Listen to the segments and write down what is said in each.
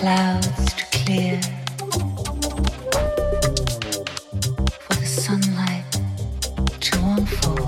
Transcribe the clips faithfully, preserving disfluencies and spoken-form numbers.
clouds to clear, for the sunlight to unfold.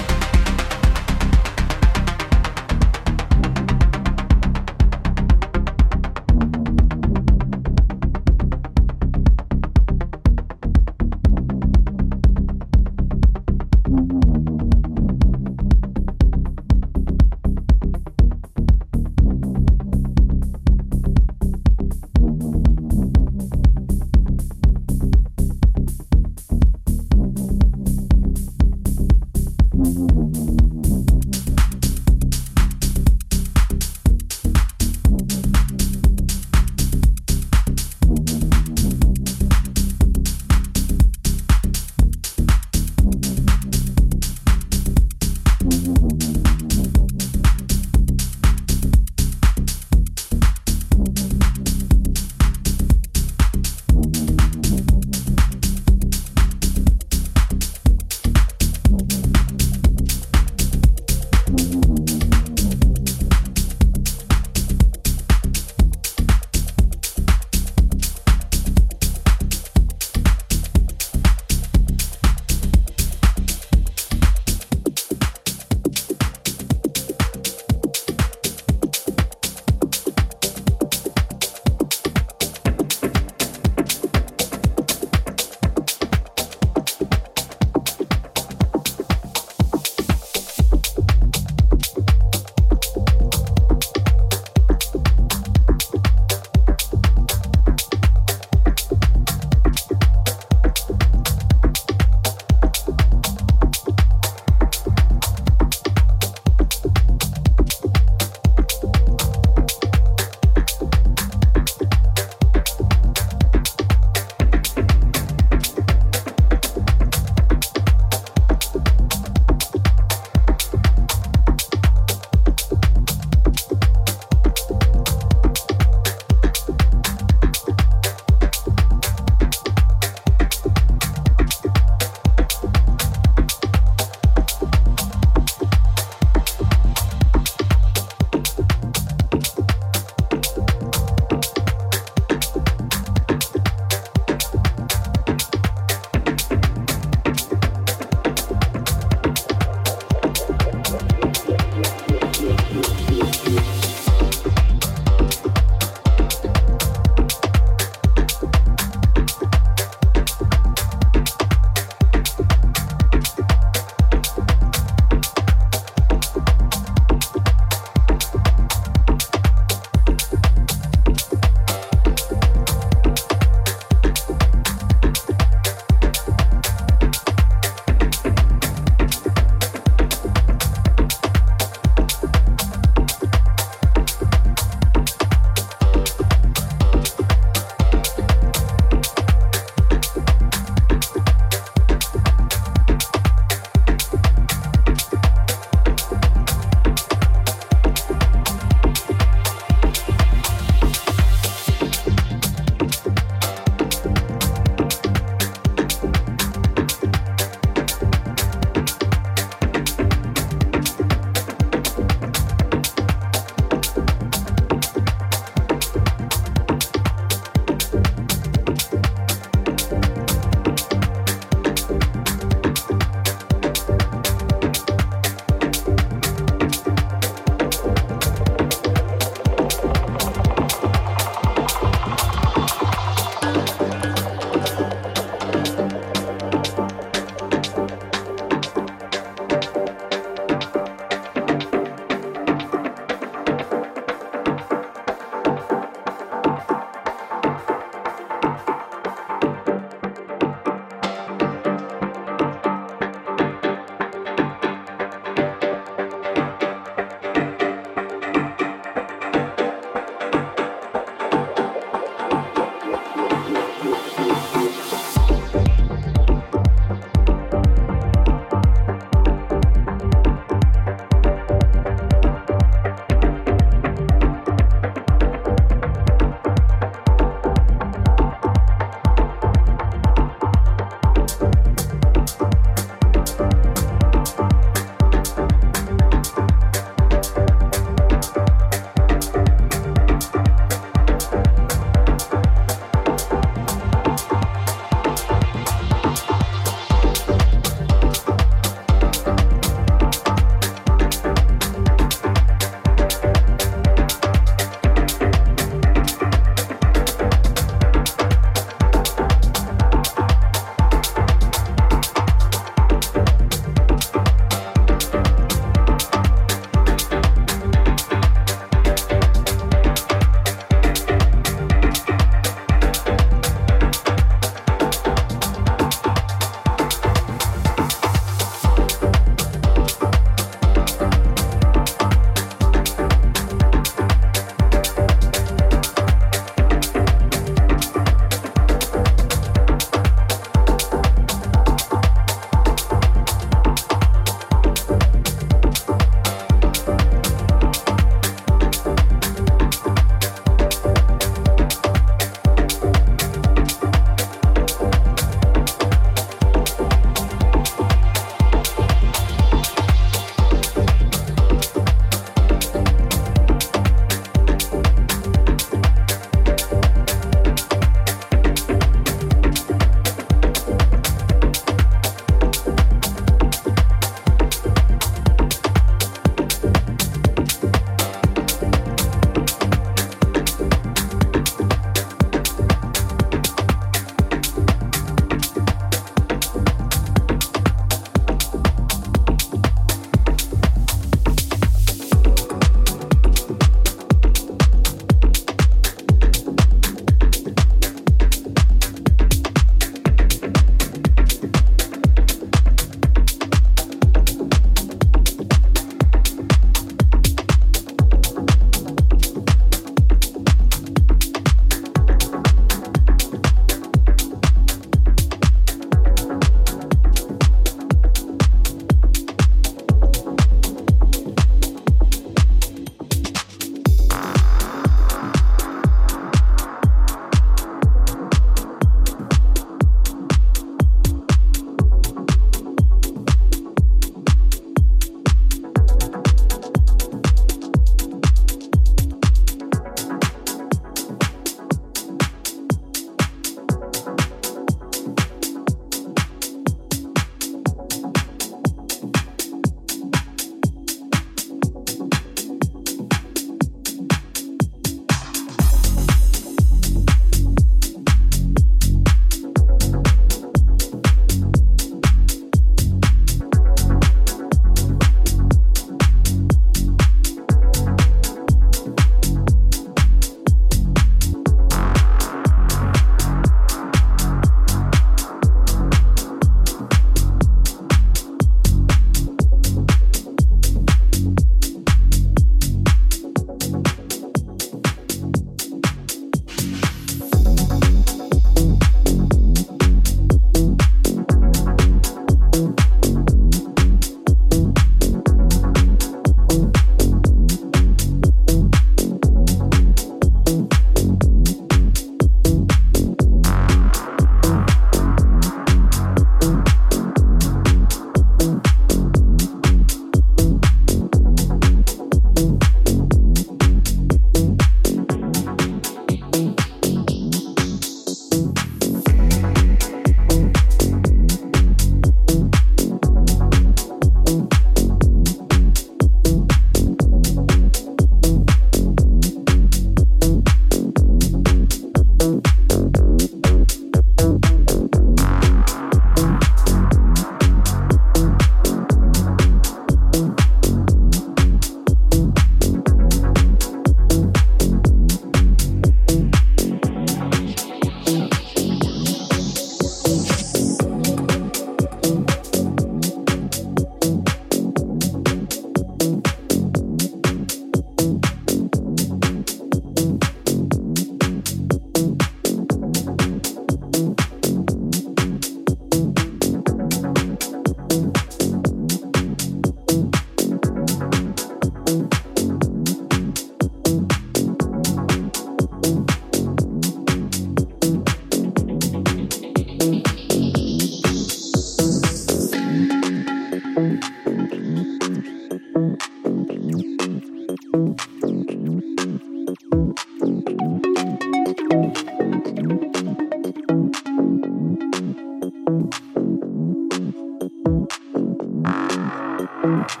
Thank you.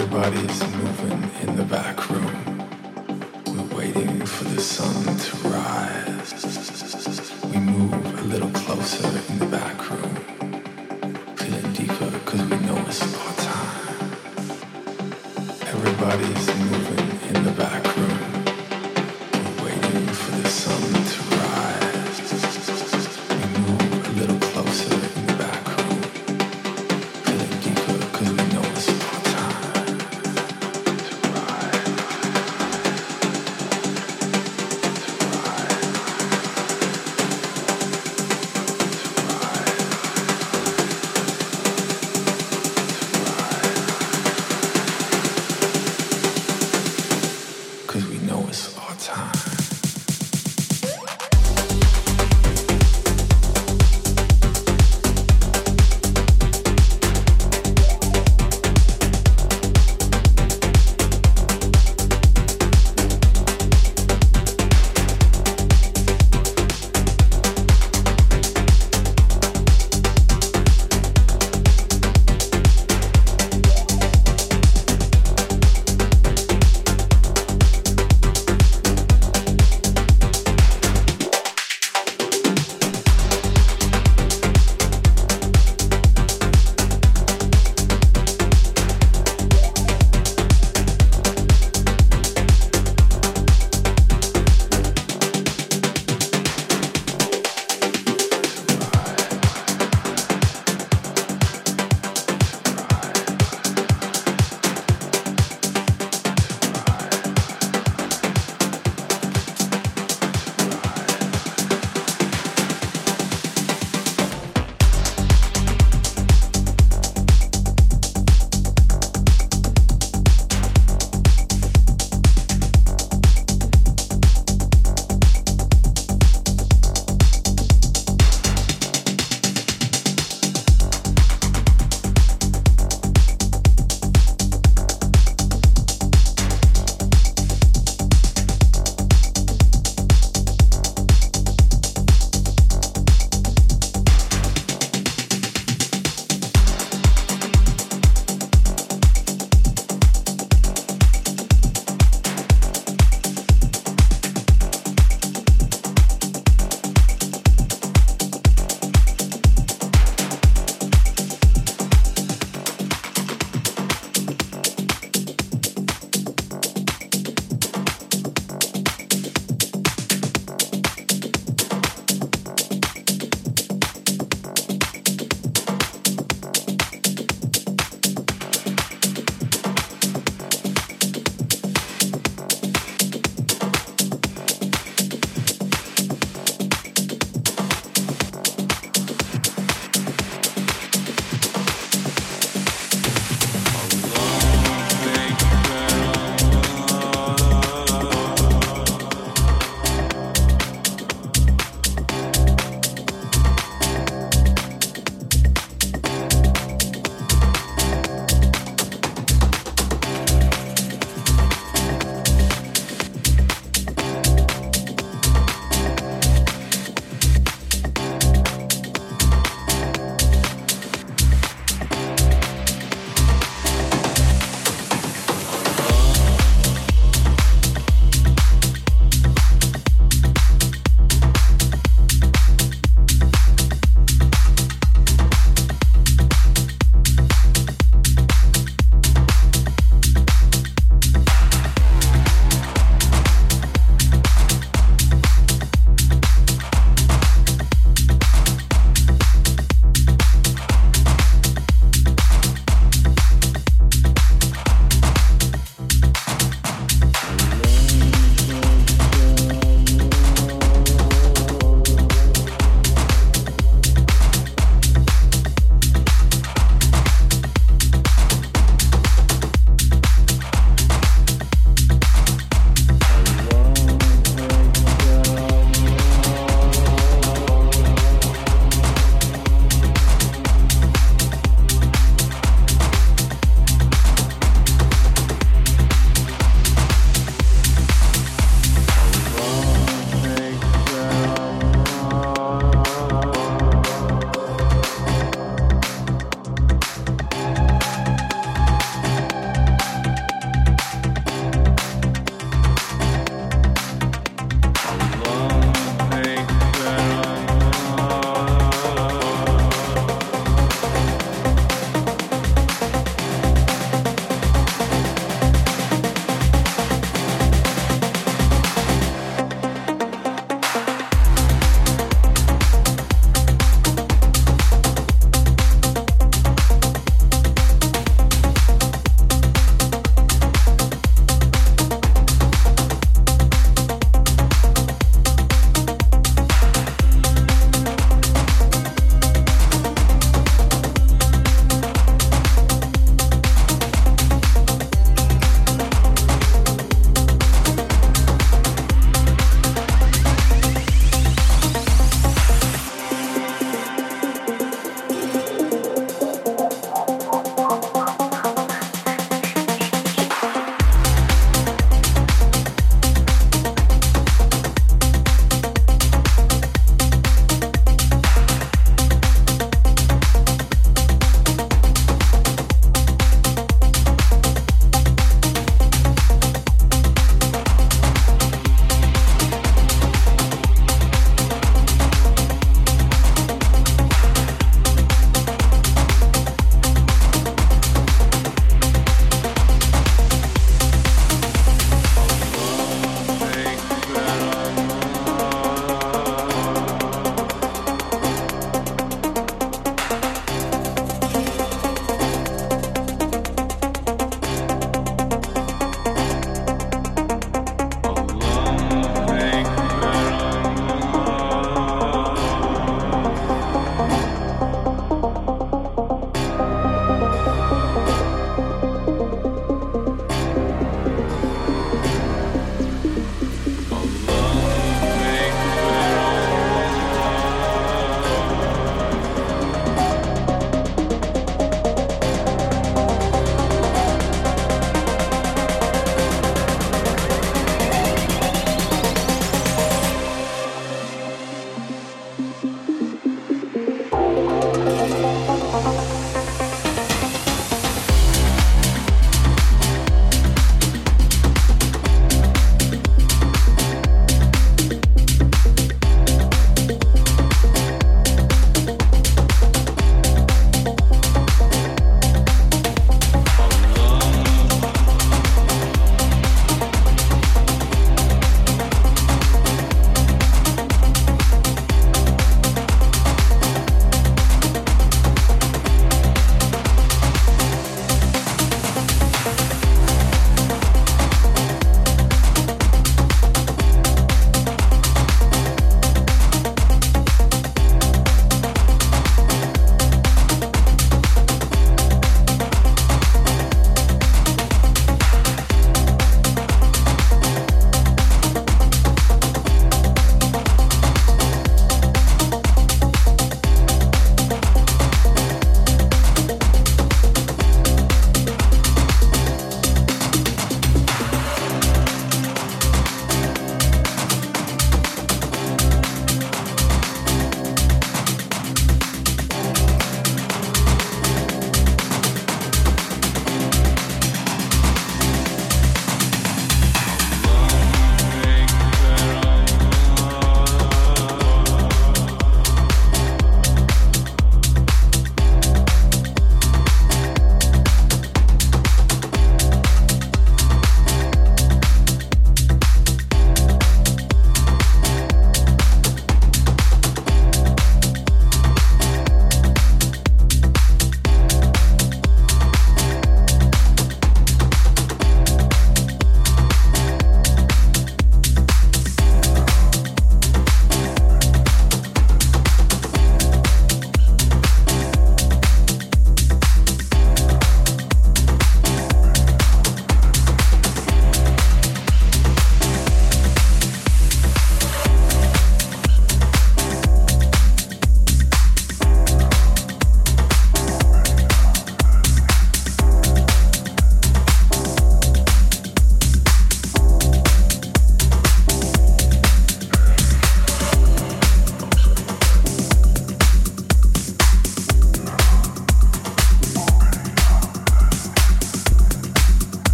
Everybody's moving in the back room. We're waiting for the sun to rise. We move a little closer in the back room. Feeling deeper because we know it's our time. Everybody's moving in the back room. We're waiting for the sun to rise. We move a little closer.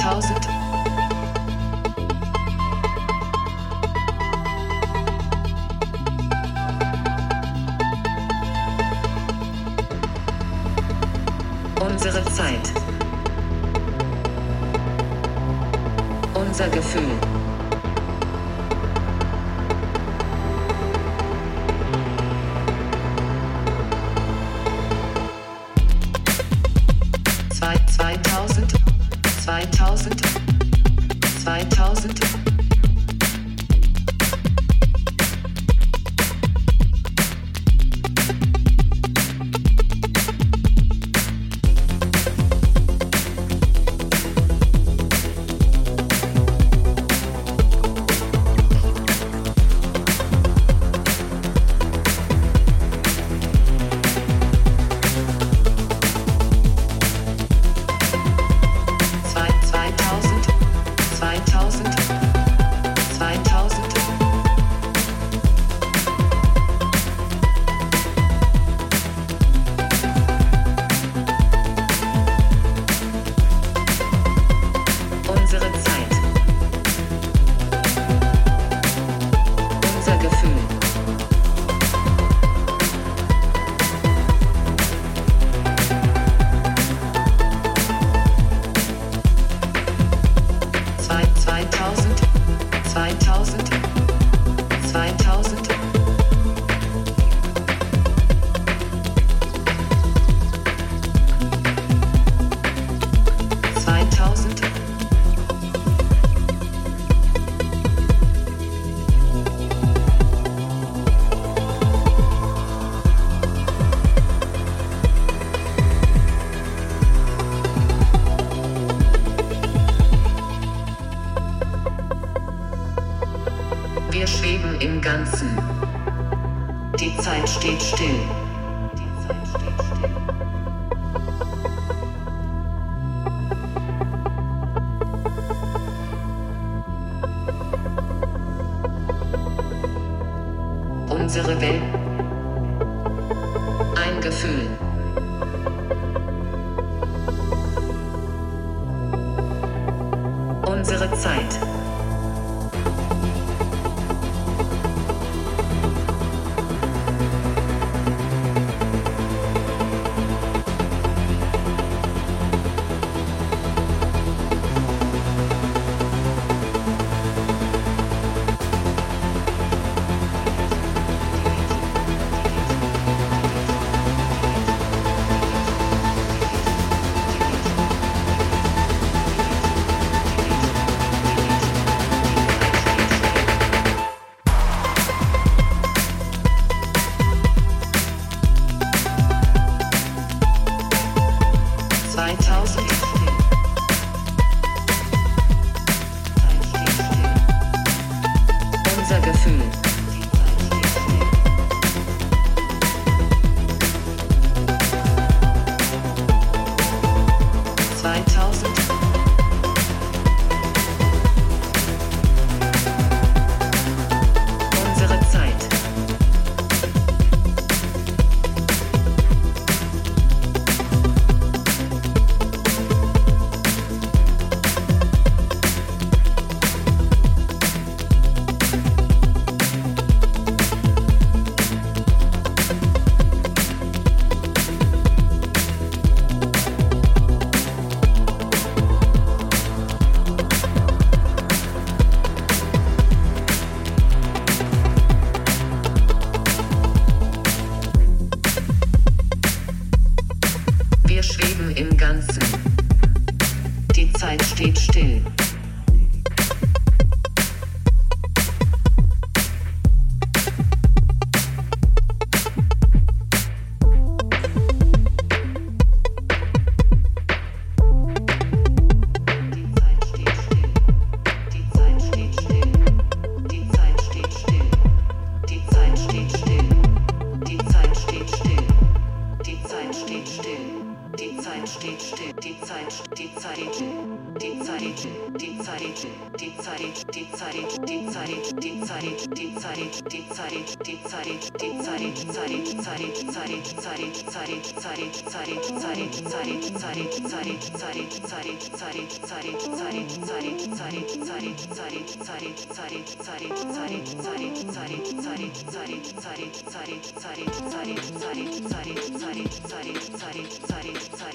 tausend. Unsere Zeit. Unser Gefühl. Unsere Welt, ein Gefühl, unsere Zeit, die Zeit steht still, die Zeit Zeit steht still, die Zeit steht, die Zeit steht still, die Zeit steht still, die Zeit steht still, die Zeit steht, die Zeit steht, die Zeit steht, die Zeit steht, die Zeit steht, die Zeit steht, die Zeit steht, die Zeit steht, die Zeit steht, die Zeit Zeit Zeit Zeit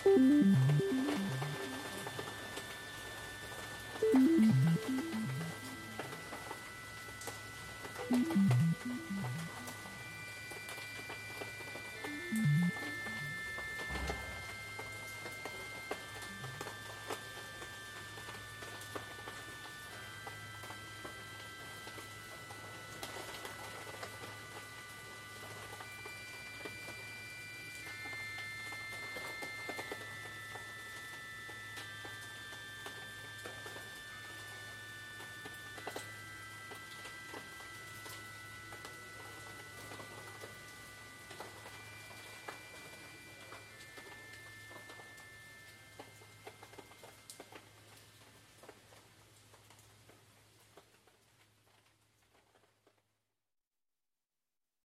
Thank you.